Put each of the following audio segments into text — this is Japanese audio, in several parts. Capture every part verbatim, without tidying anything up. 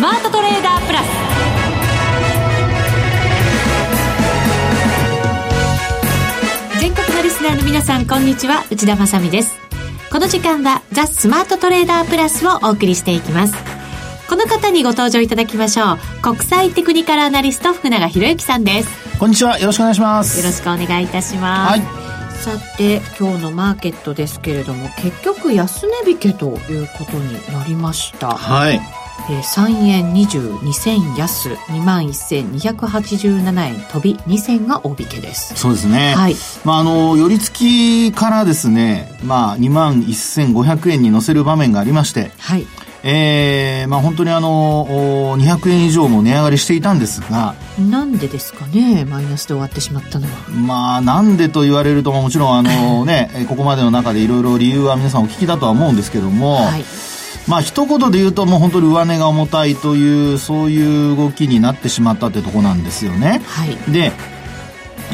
スマートトレーダープラス。全国のリスナーの皆さん、こんにちは、内田まさみです。この時間はザ・スマートトレーダープラスをお送りしていきます。この方にご登場いただきましょう。国際テクニカルアナリスト、福永博之さんです。こんにちは、よろしくお願いします。よろしくお願いいたします。はい、さて今日のマーケットですけれども、結局安値引けということになりました。はい、えー、さんえんにじゅうにせん安、 にまんせんにひゃくはちじゅうなな 円飛びにせんが大引けです。そうですね。はい、まあ、あの寄り付きからですね、まあ、にまんせんごひゃくえんに乗せる場面がありまして、はい、えーまあ、本当にあのにひゃくえん以上も値上がりしていたんですが、なんでですかね、マイナスで終わってしまったのは。まあ、なんでと言われると、もちろんあの、ね、ここまでの中でいろいろ理由は皆さんお聞きだとは思うんですけども、はい、まあ、一言で言うと、もう本当に上値が重たいという、そういう動きになってしまったというところなんですよね。はい、で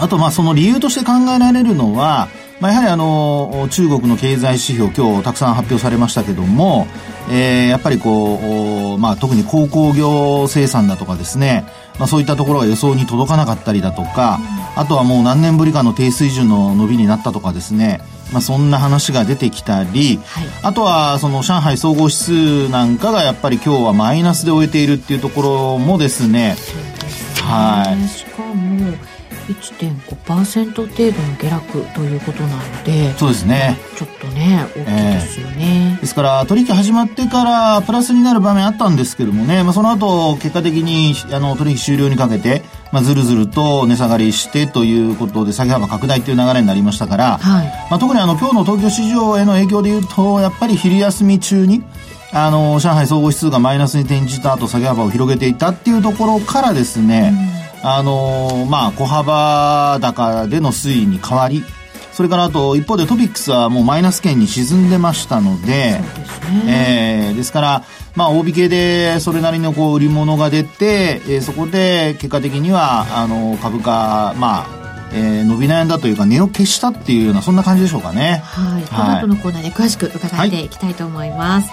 あと、まあその理由として考えられるのは、まあ、やはりあの中国の経済指標、今日たくさん発表されましたけども、えー、やっぱりこう、まあ、特に鉱工業生産だとかですね、まあ、そういったところが予想に届かなかったりだとか、うん、あとはもう何年ぶりかの低水準の伸びになったとかですね、まあ、そんな話が出てきたり、はい、あとはその上海総合指数なんかがやっぱり今日はマイナスで終えているっていうところもですね、はい、しかもいってんごパーセント 程度の下落ということなので、そうですね、ちょっとね、大きいですよね。えー、ですから取引始まってからプラスになる場面あったんですけどもね、まあ、その後結果的にあの取引終了にかけて、まあ、ずるずると値下がりしてということで、下げ幅拡大という流れになりましたから、はい、まあ、特にあの今日の東京市場への影響でいうと、やっぱり昼休み中にあの上海総合指数がマイナスに転じた後、下げ幅を広げていたっていうところからですね、うん、あのまあ、小幅高での推移に変わり、それからあと一方でトピックスはもうマイナス圏に沈んでましたので、そうですね、えー、ですから、まあ、大引けでそれなりのこう売り物が出て、えー、そこで結果的にはあの株価、まあえー、伸び悩んだというか、値を消したっていうような、そんな感じでしょうかね。はい、この後のコーナーで詳しく伺っていきたいと思います。はい、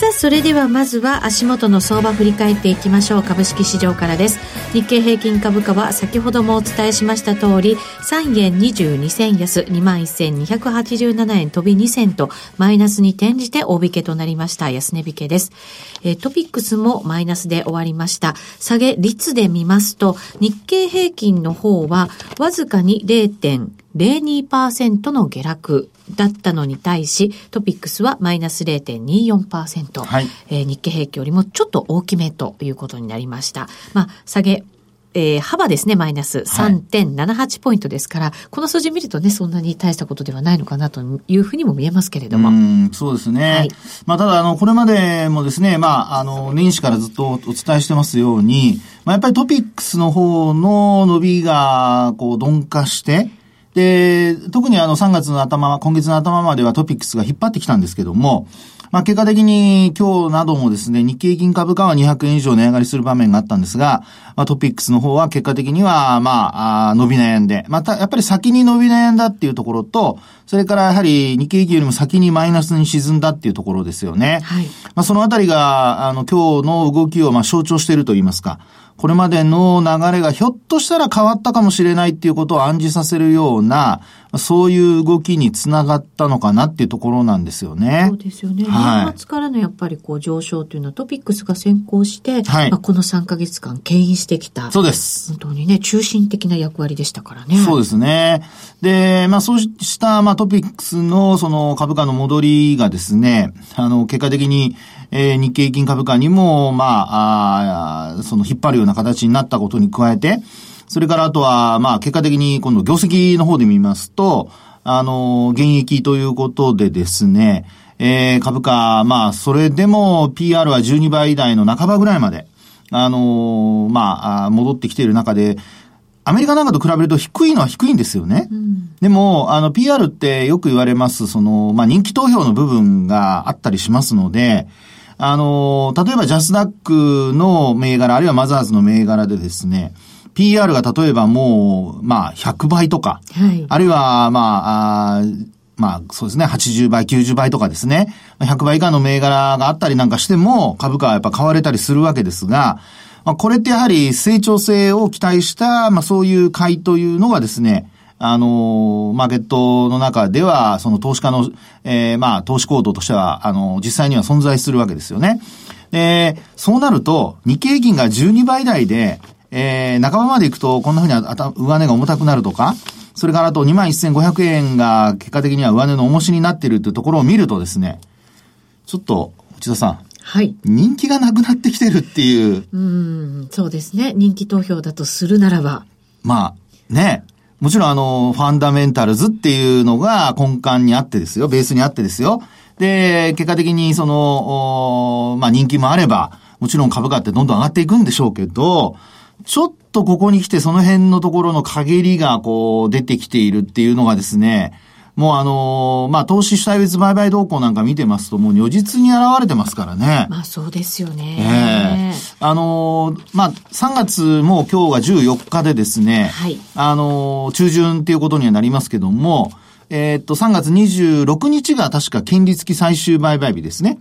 さあ、それではまずは足元の相場振り返っていきましょう。株式市場からです。日経平均株価は先ほどもお伝えしました通り、さんえんにじゅうにせん安、 にまんせんにひゃくはちじゅうなな 円飛びにせんとマイナスに転じて大引けとなりました。安値引けです。えー、トピックスもマイナスで終わりました。下げ率で見ますと、日経平均の方はわずかに れいてんれいにパーセント の下落だったのに対し、トピックスはマイナス れいてんにーよんパーセント、はい、えー、日経平均よりもちょっと大きめということになりました。まあ、下げ、えー、幅ですね、マイナス さんてんななはち ポイントですから、はい、この数字見るとね、そんなに大したことではないのかなというふうにも見えますけれども。うん、そうですね。はい、まあ、ただあのこれまでもですね、まあ、あの年始からずっとお伝えしてますように、まあ、やっぱりトピックスの方の伸びがこう鈍化して、で特にあのさんがつの頭、今月の頭まではトピックスが引っ張ってきたんですけども、まあ、結果的に今日などもですね、日経平均株価はにひゃくえん以上値上がりする場面があったんですが、まあ、トピックスの方は結果的には、まあ、あ伸び悩んで、またやっぱり先に伸び悩んだっていうところと、それからやはり日経平均よりも先にマイナスに沈んだっていうところですよね。はい、まあ、そのあたりがあの今日の動きをまあ象徴していると言いますか、これまでの流れがひょっとしたら変わったかもしれないっていうことを暗示させるような、そういう動きにつながったのかなっていうところなんですよね。そうですよね。はい、年末からのやっぱりこう上昇というのはトピックスが先行して、はい、まあ、このさんかげつかん牽引してきた。そうです。本当にね、中心的な役割でしたからね。そうですね。で、まあそうした、まあ、トピックスのその株価の戻りがですね、あの結果的に、えー、日経平均株価にも、まあ、あその引っ張るような形になったことに加えて、それからあとは、まあ、結果的に今度業績の方で見ますと、あの、減益ということでですね、えー、株価、まあ、それでも ピーアール はじゅうにばい台の半ばぐらいまで、あの、まあ、戻ってきている中で、アメリカなんかと比べると低いのは低いんですよね。うん、でも、あの、ピーアール ってよく言われます、その、まあ、人気投票の部分があったりしますので、あの、例えばジャスダックの銘柄、あるいはマザーズの銘柄でですね、ピーアール が例えばもう、まあ、ひゃくばいとか、はい、あるいは、まあ、あまあ、そうですね、はちじゅうばい、きゅうじゅうばいとかですね、ひゃくばい以下の銘柄があったりなんかしても、株価はやっぱ買われたりするわけですが、まあ、これってやはり成長性を期待した、まあそういう買いというのがですね、あのー、マーケットの中では、その投資家の、えー、まあ投資行動としては、あのー、実際には存在するわけですよね。で、そうなると、日経平均がじゅうにばい台で、えー、半ばまで行くと、こんな風にあた上値が重たくなるとか、それからあと にまんせんごひゃく 円が結果的には上値の重しになっているというところを見るとですね、ちょっと、内田さん。はい。人気がなくなってきてるっていう。うん、そうですね。人気投票だとするならば。まあ、ね。もちろんあの、ファンダメンタルズっていうのが根幹にあってですよ。ベースにあってですよ。で、結果的にその、まあ人気もあれば、もちろん株価ってどんどん上がっていくんでしょうけど、ちょっとここに来てその辺のところの陰りがこう出てきているっていうのがですね、もうあのー、まあ、投資主体別売買動向なんか見てますと、もう如実に現れてますからね。まあ、そうですよね。えー、あのー、まあ、さんがつも今日がじゅうよっかでですね、はい、あのー、中旬っていうことにはなりますけども、えー、っと、さんがつにじゅうろくにちが確か権利付き最終売買日ですね。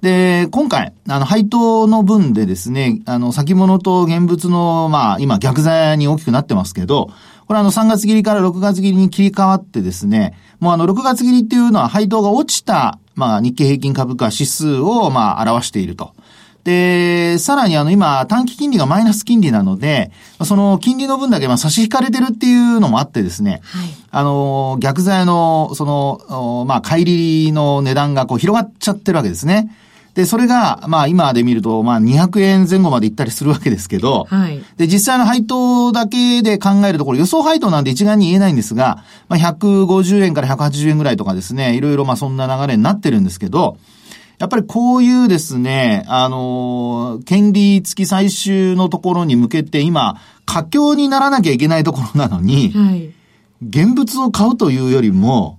で、今回、あの、配当の分でですね、あの、先物と現物の、まあ、今、逆ざやに大きくなってますけど、これあのさんがつ切りからろくがつ切りに切り替わってですね、もうあのろくがつ切りっていうのは配当が落ちた、まあ日経平均株価指数をまあ表していると。で、さらにあの今短期金利がマイナス金利なので、その金利の分だけまあ差し引かれてるっていうのもあってですね、はい、あの逆ざやのその、まあ乖離の値段がこう広がっちゃってるわけですね。で、それが、まあ今で見ると、まあにひゃくえんぜん後まで行ったりするわけですけど、はい。で、実際の配当だけで考えると、これ予想配当なんで一概に言えないんですが、まあひゃくごじゅうえんからひゃくはちじゅうえんぐらいとかですね、いろいろまあそんな流れになってるんですけど、やっぱりこういうですね、あの、権利付き最終のところに向けて今、佳境にならなきゃいけないところなのに、はい。現物を買うというよりも、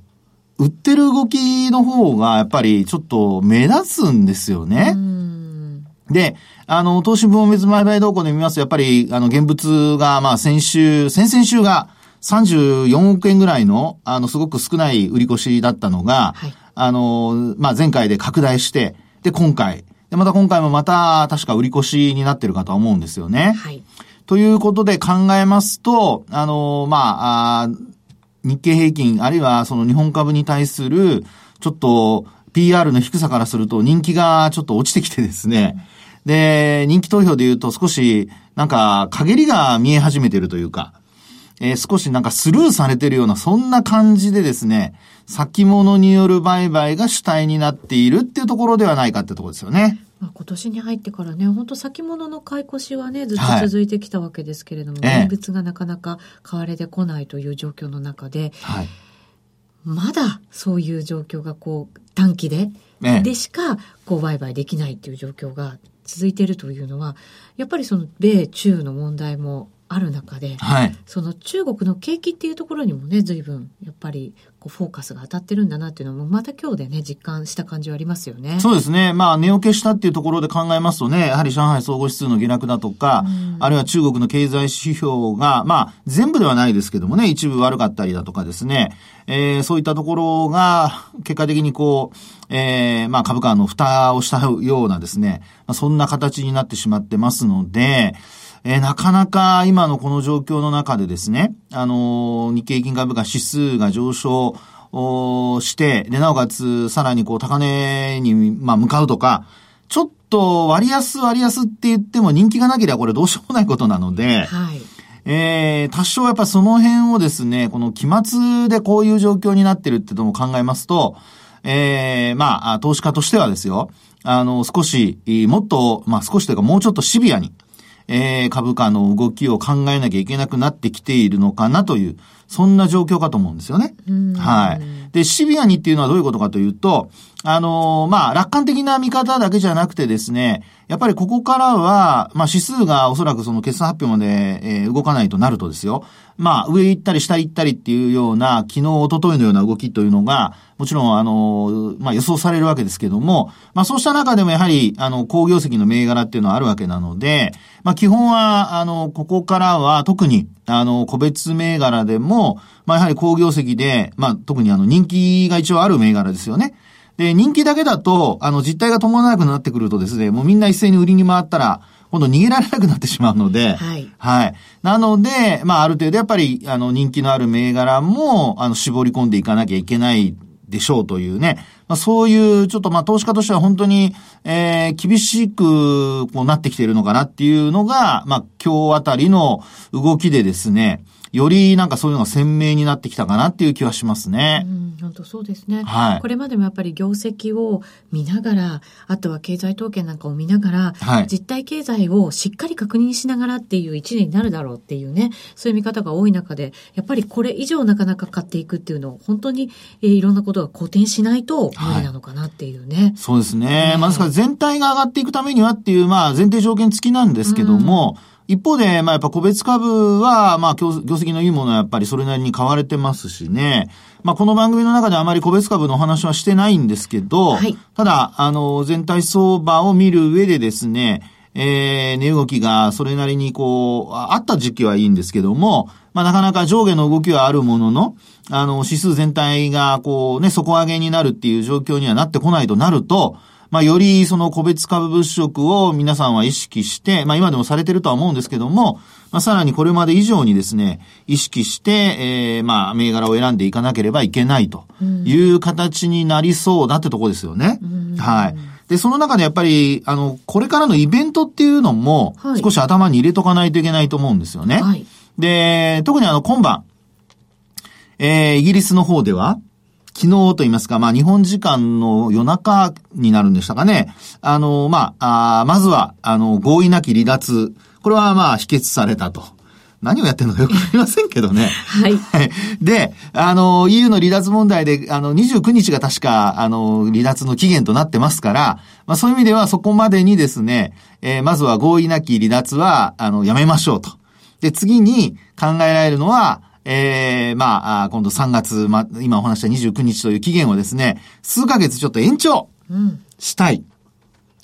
売ってる動きの方がやっぱりちょっと目立つんですよね。うんで、あの、投資分別売買動向で見ますとやっぱり、あの、現物が、まあ、先週、先々週がさんじゅうよんおくえんぐらいの、あの、すごく少ない売り越しだったのが、はい、あの、まあ、前回で拡大して、で、今回。で、また今回もまた、確か売り越しになってるかとは思うんですよね。はい。ということで考えますと、あの、まあ、あ日経平均、あるいはその日本株に対する、ちょっと ピーアール の低さからすると人気がちょっと落ちてきてですね。で、人気投票で言うと少しなんか陰りが見え始めてるというか、えー、少しなんかスルーされてるようなそんな感じでですね、先物による売買が主体になっているっていうところではないかってところですよね。今年に入ってからね、本当先物の買い越しはね、ずっと続いてきたわけですけれども、はい、現物がなかなか買われてこないという状況の中で、はい、まだそういう状況がこう短期で、ね、でしかこう売買できないという状況が続いているというのは、やっぱりその米中の問題もある中で、はい、その中国の景気っていうところにもね、随分やっぱりこうフォーカスが当たってるんだなっていうのもまた今日でね実感した感じはありますよね。そうですね。まあ値を消したっていうところで考えますとね、やはり上海総合指数の下落だとか、あるいは中国の経済指標がまあ全部ではないですけどもね、一部悪かったりだとかですね、えー、そういったところが結果的にこう、えー、まあ株価の蓋をしたようなですね、まあ、そんな形になってしまってますので。えー、なかなか今のこの状況の中でですね、あのー、日経平均株価指数が上昇して、で、なおかつさらにこう高値に、まあ、向かうとか、ちょっと割安割安って言っても人気がなければこれどうしようもないことなので、はい、えー、多少やっぱその辺をですね、この期末でこういう状況になってるってのも考えますと、えー、まあ、投資家としてはですよ、あの、少し、もっと、まあ、少しというかもうちょっとシビアに、えー、株価の動きを考えなきゃいけなくなってきているのかなという、そんな状況かと思うんですよね。はい。で、シビアにっていうのはどういうことかというと、あのー、まあ、楽観的な見方だけじゃなくてですね、やっぱりここからは、まあ、指数がおそらくその決算発表まで、えー、動かないとなるとですよ、まあ、上行ったり下行ったりっていうような、昨日、一昨日のような動きというのが、もちろん、あのー、まあ、予想されるわけですけども、まあ、そうした中でもやはり、あの、好業績の銘柄っていうのはあるわけなので、まあ、基本は、あの、ここからは特に、あの、個別銘柄でも、まあ、やはり好業績で、まあ、特にあの、人気が一応ある銘柄ですよね。で、人気だけだと、あの、実態が伴わなくなってくるとですね、もうみんな一斉に売りに回ったら、今度逃げられなくなってしまうので、はい。はい。なので、まあ、ある程度やっぱり、あの、人気のある銘柄も、あの、絞り込んでいかなきゃいけないでしょうというね、まあ、そういう、ちょっとまあ、投資家としては本当に、えー、厳しく、こうなってきているのかなっていうのが、まあ、今日あたりの動きでですね、よりなんかそういうのが鮮明になってきたかなっていう気はしますね。うん、本当そうですね。はい。これまでもやっぱり業績を見ながら、あとは経済統計なんかを見ながら、はい、実体経済をしっかり確認しながらっていう一年になるだろうっていうね、そういう見方が多い中で、やっぱりこれ以上なかなか買っていくっていうのを本当に、えー、いろんなことが好転しないと無理なのかなっていうね。はい、そうですね。えー、まあ、ですから全体が上がっていくためにはっていう、まあ前提条件付きなんですけども、うん、一方で、まあ、やっぱ個別株は、まあ、業績のいいものはやっぱりそれなりに買われてますしね。まあ、この番組の中であまり個別株のお話はしてないんですけど、はい、ただ、あの、全体相場を見る上でですね、えー、値動きがそれなりにこう、あった時期はいいんですけども、まあ、なかなか上下の動きはあるものの、あの、指数全体がこうね、底上げになるっていう状況にはなってこないとなると、まあ、よりその個別株物色を皆さんは意識して、まあ、今でもされてるとは思うんですけども、まあ、さらにこれまで以上にですね、意識して、えー、まあ、銘柄を選んでいかなければいけないという形になりそうだってとこですよね。はい。で、その中でやっぱり、あの、これからのイベントっていうのも、少し頭に入れとかないといけないと思うんですよね。はい、で、特にあの、今晩、えー、イギリスの方では、昨日と言いますか、まあ、日本時間の夜中になるんでしたかね。あの、まあ、あまずは、あの、合意なき離脱。これは、まあ、否決されたと。何をやってるのかよくわかりませんけどね。はい。で、あの、イーユー の離脱問題で、あの、にじゅうくにちが確か、あの、離脱の期限となってますから、まあ、そういう意味では、そこまでにですね、えー、まずは合意なき離脱は、あの、やめましょうと。で、次に考えられるのは、ええー、まあ、今度さんがつ、ま、今お話したにじゅうくにちという期限をですね、数ヶ月ちょっと延長したい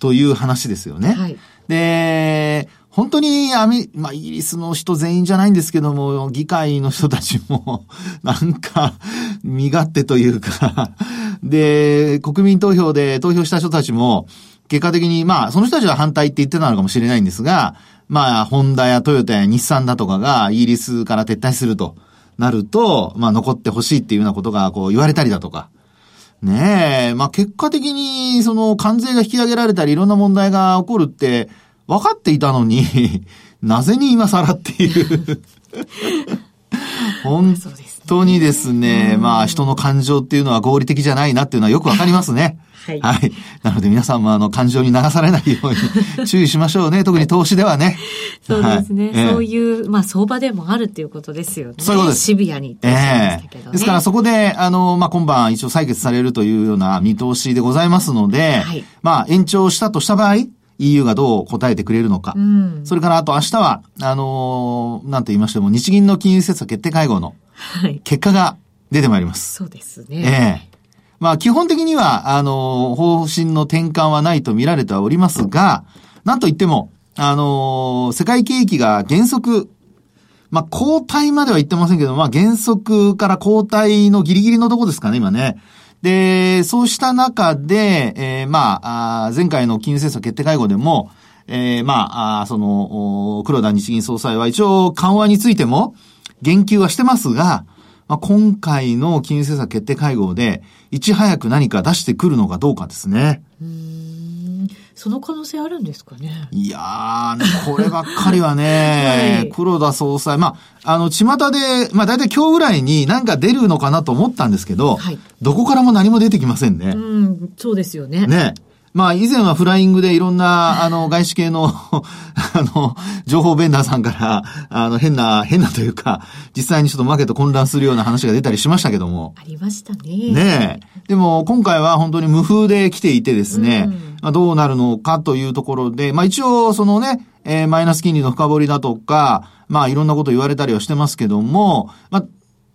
という話ですよね。うん、はい、で、本当にアメ、まあ、イギリスの人全員じゃないんですけども、議会の人たちも、なんか、身勝手というか、で、国民投票で投票した人たちも、結果的に、まあ、その人たちは反対って言ってたのかもしれないんですが、まあ、ホンダやトヨタや日産だとかがイギリスから撤退すると。なると、まあ、残ってほしいっていうようなことがこう言われたりだとか。ねえ、まあ、結果的に、その、関税が引き上げられたり、いろんな問題が起こるって、分かっていたのに、なぜに今更っていう。本当にですね、まあ、人の感情っていうのは合理的じゃないなっていうのはよくわかりますね。はい、はい。なので皆さんもあの感情に流されないように注意しましょうね。特に投資ではね。そうですね。はい、えー、そういう、まあ相場でもあるっていうことですよね。そういうことです。シビアにっておっしゃいましたけどね。えー、ですからそこで、あの、まあ今晩一応採決されるというような見通しでございますので、はい、まあ延長したとした場合、イーユー がどう答えてくれるのか。うん、それからあと明日は、あの、なんと言いましても日銀の金融政策決定会合の結果が出てまいります。はい、そうですね。えーまあ基本的には、あの、方針の転換はないと見られてはおりますが、なんといっても、あの、世界景気が減速、まあ後退までは言ってませんけど、まあ減速から後退のギリギリのとこですかね、今ね。で、そうした中で、えー、まあ、前回の金融政策決定会合でも、えー、まあ、その、黒田日銀総裁は一応緩和についても言及はしてますが、まあ、今回の金融政策決定会合で、いち早く何か出してくるのかどうかですね。うーん、その可能性あるんですかね。いやー、こればっかりはね、はい、黒田総裁、まあ、あの、巷で、まあ、だいたい今日ぐらいに何か出るのかなと思ったんですけど、はい、どこからも何も出てきませんね。うん、そうですよね。ね。まあ以前はフライングでいろんなあの外資系のあの情報ベンダーさんからあの変な変なというか実際にちょっとマーケット混乱するような話が出たりしましたけども、ありましたね。ねえ、でも今回は本当に無風で来ていてですね、うん、まあ、どうなるのかというところで、まあ一応そのね、えー、マイナス金利の深掘りだとか、まあいろんなこと言われたりはしてますけども、まあ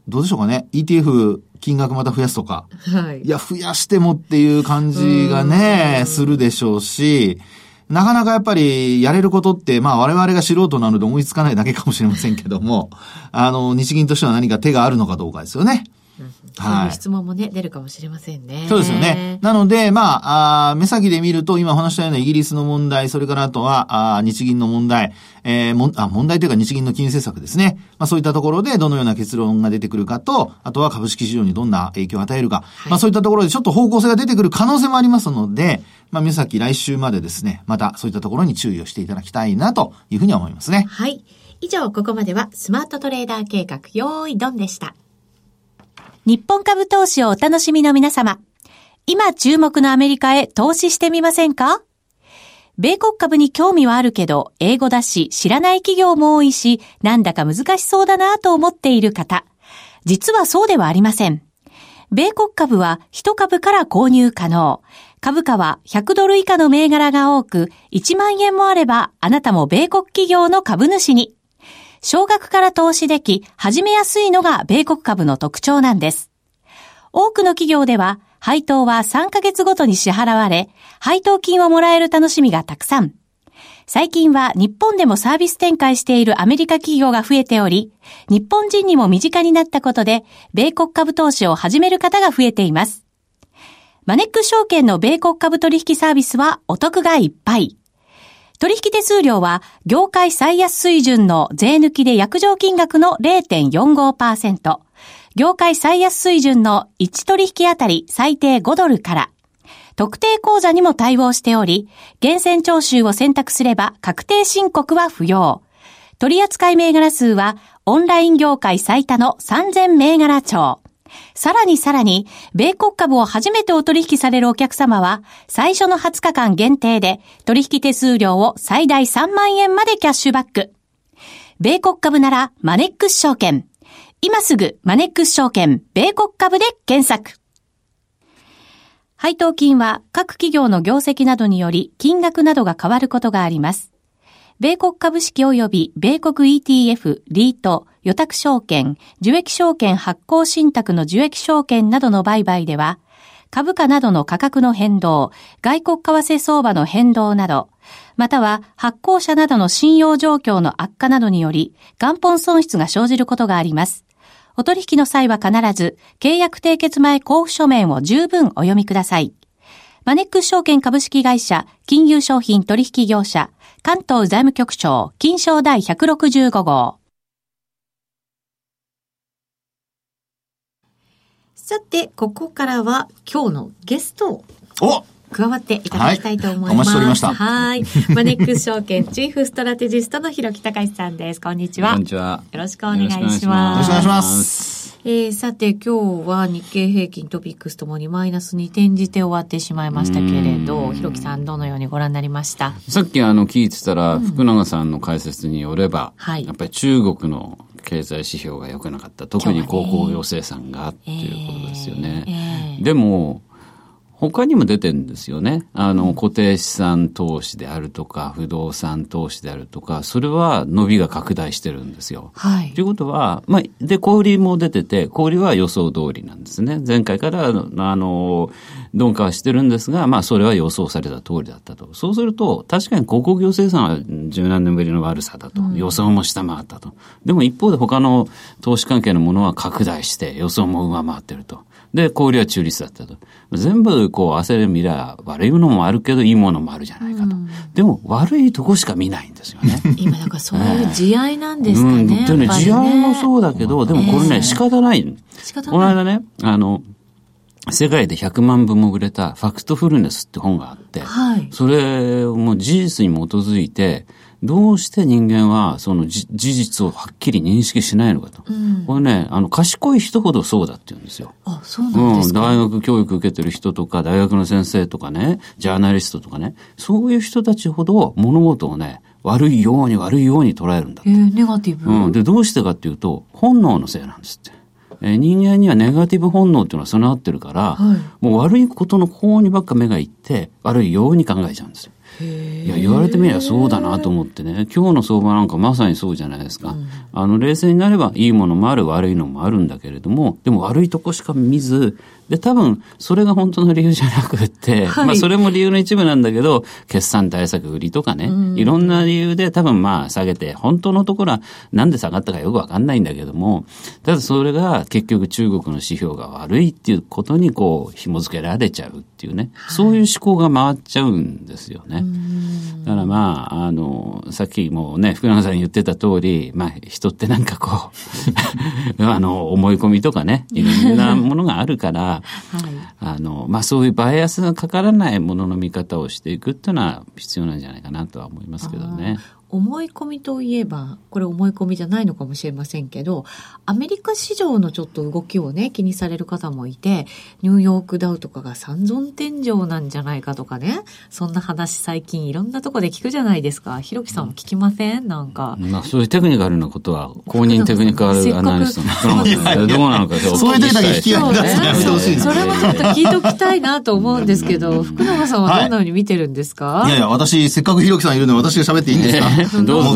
どうでしょうかね、 イーティーエフ 金額また増やすとか、はい、いや増やしてもっていう感じがねするでしょうし、なかなかやっぱりやれることってまあ我々が素人なので思いつかないだけかもしれませんけどもあの日銀としては何か手があるのかどうかですよね。うん、そういう質問もね、はい、出るかもしれませんね。そうですよね。なのでま あ, あ目先で見ると今お話したようなイギリスの問題、それからあとはあ日銀の問題、えー、もあ問題というか日銀の金融政策ですね、まあ、そういったところでどのような結論が出てくるかと、あとは株式市場にどんな影響を与えるか、はい、まあ、そういったところでちょっと方向性が出てくる可能性もありますので、まあ、目先来週までですね、またそういったところに注意をしていただきたいなというふうに思いますね。はい、以上ここまではスマートトレーダー計画用意ドンでした。日本株投資をお楽しみの皆様、今注目のアメリカへ投資してみませんか？米国株に興味はあるけど、英語だし知らない企業も多いし、なんだか難しそうだなと思っている方、実はそうではありません。米国株は一株から購入可能。株価はひゃくドル以下の銘柄が多く、いちまんえんもあればあなたも米国企業の株主に。少額から投資でき、始めやすいのが米国株の特徴なんです。多くの企業では、配当はさんかげつごとに支払われ、配当金をもらえる楽しみがたくさん。最近は日本でもサービス展開しているアメリカ企業が増えており、日本人にも身近になったことで、米国株投資を始める方が増えています。マネック証券の米国株取引サービスはお得がいっぱい。取引手数料は業界最安水準の税抜きで約定金額の ゼロテンヨンゴーパーセント、 業界最安水準のいち取引あたり最低ごドルから、特定口座にも対応しており、源泉徴収を選択すれば確定申告は不要。取扱い銘柄数はオンライン業界最多のさんぜんめいがらちょう。さらにさらに、米国株を初めてお取引されるお客様は、最初のはつかかん限定で、取引手数料を最大さんまんえんまでキャッシュバック。米国株なら、マネックス証券。今すぐ、マネックス証券、米国株で検索。配当金は、各企業の業績などにより、金額などが変わることがあります。米国株式及び米国 イーティーエフ、リート、予託証券、受益証券発行信託の受益証券などの売買では、株価などの価格の変動、外国為替相場の変動など、または発行者などの信用状況の悪化などにより、元本損失が生じることがあります。お取引の際は必ず、契約締結前交付書面を十分お読みください。マネックス証券株式会社、金融商品取引業者、関東財務局長、金商第ひゃくろくじゅうごごう。さて、ここからは今日のゲストを加わっていただきたいと思います。はい、お待ちしておりました。はい。マネックス証券チーフストラテジストの広木隆さんです。こんにちは。こんにちは。よろしくお願いします。よろしくお願いします。えー、さて、今日は日経平均トピックスともにマイナスに転じて終わってしまいましたけれど、広木さんどのようにご覧になりました？さっきあの聞いてたら、うん、福永さんの解説によれば、はい、やっぱり中国の経済指標が良くなかった。特に鉱工業生産がっていうことですよね。えーえー、でも他にも出てるんですよね。あの、うん、固定資産投資であるとか不動産投資であるとか、それは伸びが拡大してるんですよ。はい、ということは、まあ、で小売りも出てて、小売りは予想通りなんですね。前回からあの鈍化はしてるんですが、まあ、それは予想された通りだったと。そうすると確かに鉱工業生産は十何年ぶりの悪さだと、うん、予想も下回ったと。でも一方で他の投資関係のものは拡大して予想も上回ってると。で、小売りは中立だったと。全部こう焦り見りゃ悪いものもあるけどいいものもあるじゃないかと。うん、でも悪いとこしか見ないんですよね。今だからそういう慈愛なんですかね。うん、でね、慈愛もそうだけど、でもこれね、えー、仕方ない。仕方ない。この間ね、あの、世界でひゃくまんぶも売れたファクトフルネスって本があって、はい、それも事実に基づいて、どうして人間はその事実をはっきり認識しないのかと、うん、これね、あの賢い人ほどそうだって言うんですよ。あ、そうなんですか。うん、大学教育受けてる人とか大学の先生とかね、ジャーナリストとかね、そういう人たちほど物事をね、悪いように悪いように捉えるんだって。えー、ネガティブ。うん、でどうしてかっていうと本能のせいなんですって。えー、人間にはネガティブ本能っていうのは備わってるから、はい、もう悪いことの方にばっか目がいって悪いように考えちゃうんですよ。いや言われてみればそうだなと思ってね、今日の相場なんかまさにそうじゃないですか、うん、あの冷静になればいいものもある悪いのもあるんだけれども、でも悪いとこしか見ずで、多分それが本当の理由じゃなくって、はい、まあ、それも理由の一部なんだけど決算対策売りとかね、うん、いろんな理由で多分まあ下げて、本当のところはなんで下がったかよくわかんないんだけども、ただそれが結局中国の指標が悪いっていうことにこう紐付けられちゃうっていうね、はい、そういう思考が回っちゃうんですよね。だからまあ、あのさっきもね福永さん言ってた通り、まあ、人ってなんかこうあの思い込みとかね、いろんなものがあるから、はい、あのまあ、そういうバイアスがかからないものの見方をしていくっていうのは必要なんじゃないかなとは思いますけどね。思い込みといえば、これ思い込みじゃないのかもしれませんけど、アメリカ市場のちょっと動きをね気にされる方もいて、ニューヨークダウとかが三尊天井なんじゃないかとかね、そんな話最近いろんなとこで聞くじゃないですか。ひろきさんも聞きません、うん、なんか、まあ、そういうテクニカルなことは公認テクニカルアナリストのどうなのかそういう時だけ引き上げ出してほしい。それもちょっと聞いておきたいなと思うんですけど福永さんはどんなふうに見てるんですか。はい、いやいや私せっかくひろきさんいるので私が喋っていいんですか。どうぞ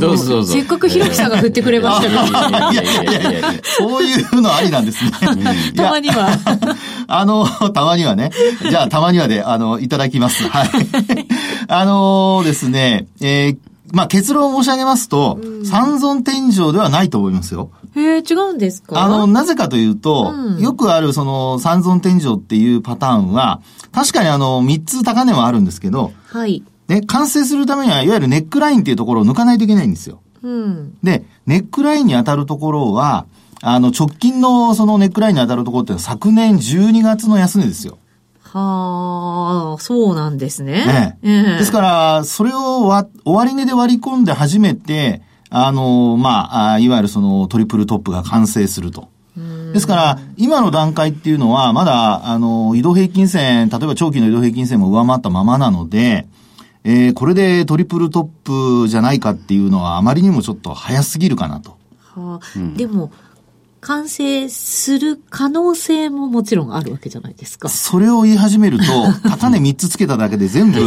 どうぞどうぞ。せっかくひろきさんが振ってくれましたから。いやいやいやいや、そういうのありなんですね。たまにはあのたまにはね。じゃあたまにはであのいただきます。はい。あのですね、えー、まあ結論を申し上げますと、うん、三尊天井ではないと思いますよ。へー、違うんですか。あのなぜかというと、うん、よくあるその三尊天井っていうパターンは確かにあの三つ高値はあるんですけど。はい。で、完成するためにはいわゆるネックラインっていうところを抜かないといけないんですよ。うん、で、ネックラインに当たるところは、あの、直近のそのネックラインに当たるところっていうのは昨年じゅうにがつの安値ですよ。はあ、そうなんですね。ね、えー、ですから、それをわ終値で割り込んで初めて、あの、まあ、いわゆるそのトリプルトップが完成すると。ですから、今の段階っていうのは、まだ、あの、移動平均線、例えば長期の移動平均線も上回ったままなので、えー、これでトリプルトップじゃないかっていうのはあまりにもちょっと早すぎるかなと。はあ、うん、でも完成する可能性ももちろんあるわけじゃないですか。それを言い始めると高値みっつつけただけで全部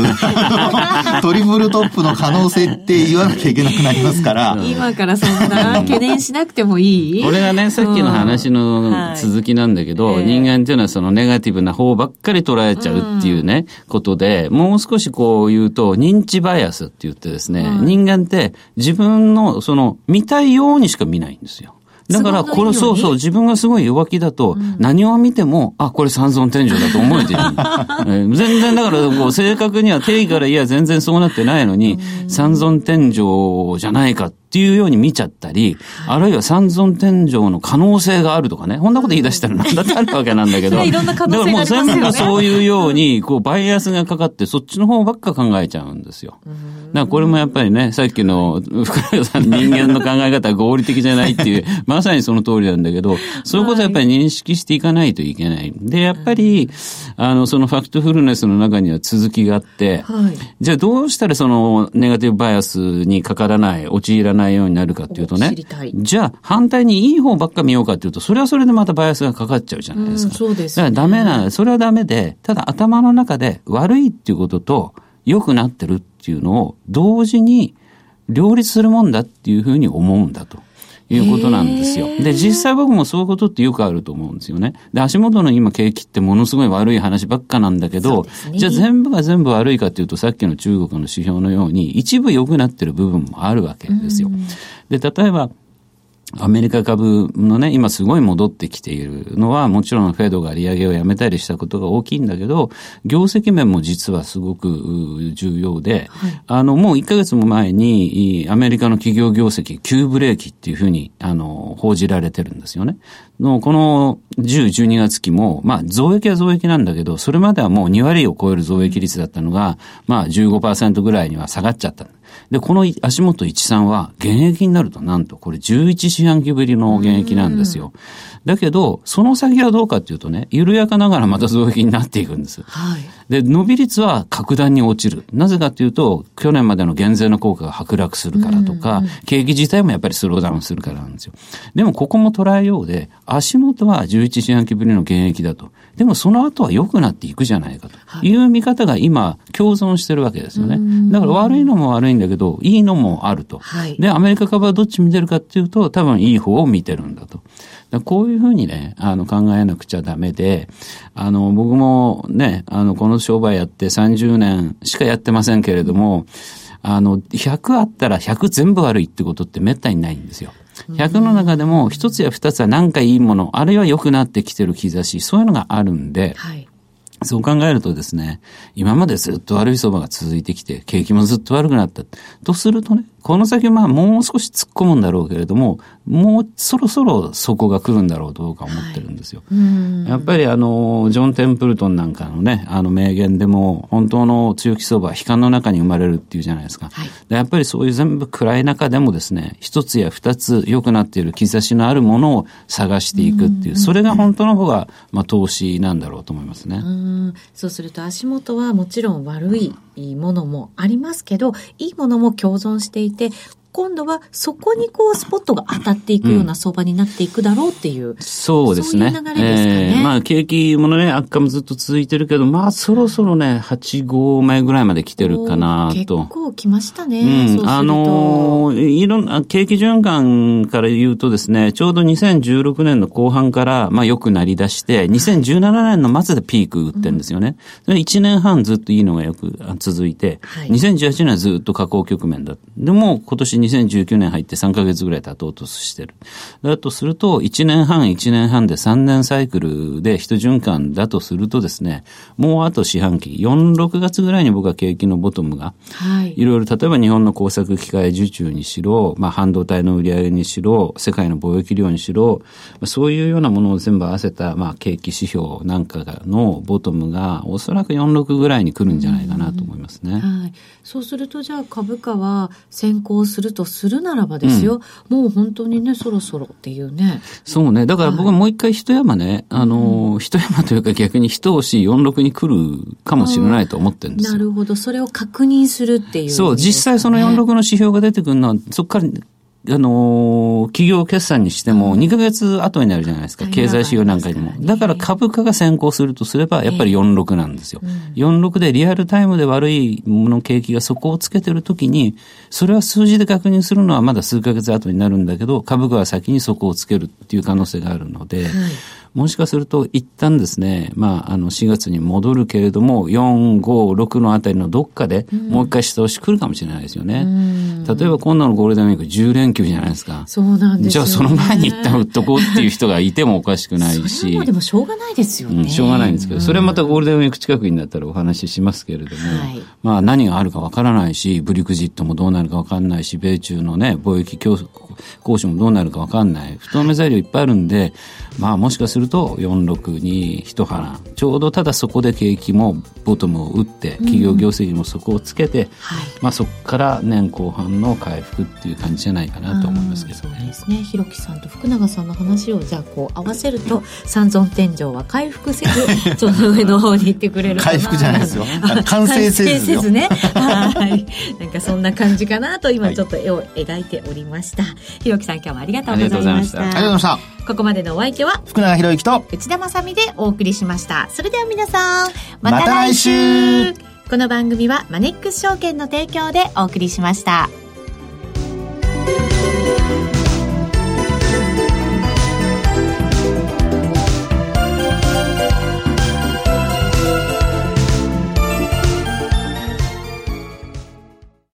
トリプルトップの可能性って言わなきゃいけなくなりますから今からそんな懸念しなくてもいい。これがねさっきの話の続きなんだけど、うん、はい、人間っていうのはそのネガティブな方ばっかり捉えちゃうっていうね、うん、ことで、もう少しこう言うと認知バイアスって言ってですね、うん、人間って自分のその見たいようにしか見ないんですよ。だからこれそうそう自分がすごい弱気だと何を見ても、うん、あこれ三尊天井だと思えている、えー、全然だからこう正確には定義からいや全然そうなってないのに、うん、三尊天井じゃないかっていうように見ちゃったり、あるいは三尊天井の可能性があるとかね、こんなこと言い出したらなんだってあるわけなんだけど、いろんな可能性がありますよね。だからもう全部そういうようにこうバイアスがかかってそっちの方ばっか考えちゃうんですよ。だからこれもやっぱりね、さっきの福永さん人間の考え方は合理的じゃないっていうまさにその通りなんだけど、そういうことをやっぱり認識していかないといけない。でやっぱりあのそのファクトフルネスの中には続きがあって、はい、じゃあどうしたらそのネガティブバイアスにかからない陥らないようになるかっていうとね、じゃあ反対にいい方ばっか見ようかっていうとそれはそれでまたバイアスがかかっちゃうじゃないですか。うん、そうですね。だからダメな、それはダメで、ただ頭の中で悪いっていうことと良くなってるっていうのを同時に両立するもんだっていうふうに思うんだということなんですよ。で、実際僕もそういうことってよくあると思うんですよね。で、足元の今景気ってものすごい悪い話ばっかなんだけど、ね、じゃあ全部が全部悪いかっていうとさっきの中国の指標のように一部良くなってる部分もあるわけですよ。で、例えばアメリカ株のね、今すごい戻ってきているのはもちろんフェドが利上げをやめたりしたことが大きいんだけど、業績面も実はすごく重要で、はい、あのもういっかげつも前にアメリカの企業業績急ブレーキっていうふうにあの報じられてるんですよね。のこのじゅう、じゅうにがつ期もまあ増益は増益なんだけど、それまではもうに割を超える増益率だったのがまあ じゅうごパーセント ぐらいには下がっちゃった。でこの足元一さんは現役になるとなんとこれじゅういちしはんきぶりの現役なんですよ。だけどその先はどうかというとね、緩やかながらまた増益になっていくんです、はい、で伸び率は格段に落ちる。なぜかというと去年までの減税の効果が剥落するからとか、景気自体もやっぱりスローダウンするからなんですよ。でもここも捉えようで、足元はじゅういちしはんきぶりの現役だと、でもその後は良くなっていくじゃないかという見方が今共存してるわけですよね。だから悪いのも悪いんだけどいいのもあると、はい、でアメリカ株はどっち見てるかっていうと多分いい方を見てるんだと。だこういうふうにね、あの考えなくちゃダメで、あの僕もね、あのこの商売やってさんじゅうねんしかやってませんけれども、あのひゃくあったらひゃく全部悪いってことってめったにないんですよ。ひゃくの中でも一つや二つは何かいいもの、あるいは良くなってきてる兆し、そういうのがあるんで、はい、そう考えるとですね、今までずっと悪い相場が続いてきて景気もずっと悪くなったとするとね、この先まあもう少し突っ込むんだろうけれども、もうそろそろそこが来るんだろうと僕は思ってるんですよ、はい、やっぱりあのジョン・テンプルトンなんかのね、あの名言でも本当の強気相場は悲観の中に生まれるっていうじゃないですか、はい、でやっぱりそういう全部暗い中でもですね、一つや二つ良くなっている兆しのあるものを探していくっていう、それが本当の方がまあ投資なんだろうと思いますね。うん、そうすると足元はもちろん悪いものもありますけど、いいものも共存していて、今度はそこにこうスポットが当たっていくような相場になっていくだろうっていう、うん、そうですね、そういう流れですかね、えー、まあ景気もね悪化もずっと続いてるけど、まあそろそろねはち号目ぐらいまで来てるかなと。結構来ましたね、うん、そうするとあのいろんな景気循環から言うとですね、ちょうどにせんじゅうろくねんの後半からまあ良くなりだして、にせんじゅうななねんの末でピーク打ってるんですよね、うん、いちねんはんずっといいのがよく続いて、はい、にせんじゅうはちねんはずっと下降局面だ。でも今年にせんじゅうきゅうねん入ってさんかげつぐらい経とうとしてる。だとするといちねんはんいちねんはんでさんねんサイクルで一循環だとするとですね、もうあと四半期よん、ろくがつぐらいに僕は景気のボトムが、はい、いろいろ例えば日本の工作機械受注にしろ、まあ、半導体の売り上げにしろ、世界の貿易量にしろ、そういうようなものを全部合わせた、まあ、景気指標なんかのボトムがおそらくよん、ろくぐらいに来るんじゃないかなと思いますね、うん、はい、そうするとじゃあ株価は先行するとするならばですよ、うん、もう本当にねそろそろっていうね。そうね、だから僕はもう一回一山ね、はい、あの一山というか逆に一押しよん、ろくに来るかもしれないと思ってるんですよ。なるほど、それを確認するっていう、ね、そう実際そのよん、ろくの指標が出てくるのはそこからあの企業決算にしてもにかげつ後になるじゃないですか、うん、経済指標なんかにも、だから株価が先行するとすればやっぱりよん、ろくなんですよ、えーうん、よん、ろくでリアルタイムで悪いもの景気が底をつけてるときに、それは数字で確認するのはまだ数ヶ月後になるんだけど、株価は先に底をつけるっていう可能性があるので、はい、もしかすると一旦ですね、まあ、あのしがつに戻るけれどもよん、ご、ろくのあたりのどっかでもう一回下押し来るかもしれないですよね、うん、例えば今度のゴールデンウィークじゅうれんきゅうじゃないですか。そうなんですよ、ね、じゃあその前に一旦売っとこうっていう人がいてもおかしくないしそれはでもしょうがないですよね、うん、しょうがないんですけど、それはまたゴールデンウィーク近くになったらお話ししますけれども、はい、まあ何があるかわからないし、ブリクジットもどうなるかわかんないし、米中のね貿易交渉もどうなるかわかんない、不透明材料いっぱいあるんで、まあもしかするととよん、ろくに一花、ちょうどただそこで景気もボトムを打って企業業績もそこをつけて、うん、まあ、そこから年後半の回復っていう感じじゃないかなと思いますけど、ね、そうですね。ひろきさんと福永さんの話をじゃあこう合わせると、三尊天井は回復せずその上の方に行ってくれる回復じゃないですよ、完成せずよせずねはい、なんかそんな感じかなと今ちょっと絵を描いておりました、はい、ひろきさん今日もありがとうございました。ありがとうございました。ここまでのお相手は福永ひろゆきと内田まさみでお送りしました。それでは皆さんまた来週、また来週。この番組はマネックス証券の提供でお送りしました。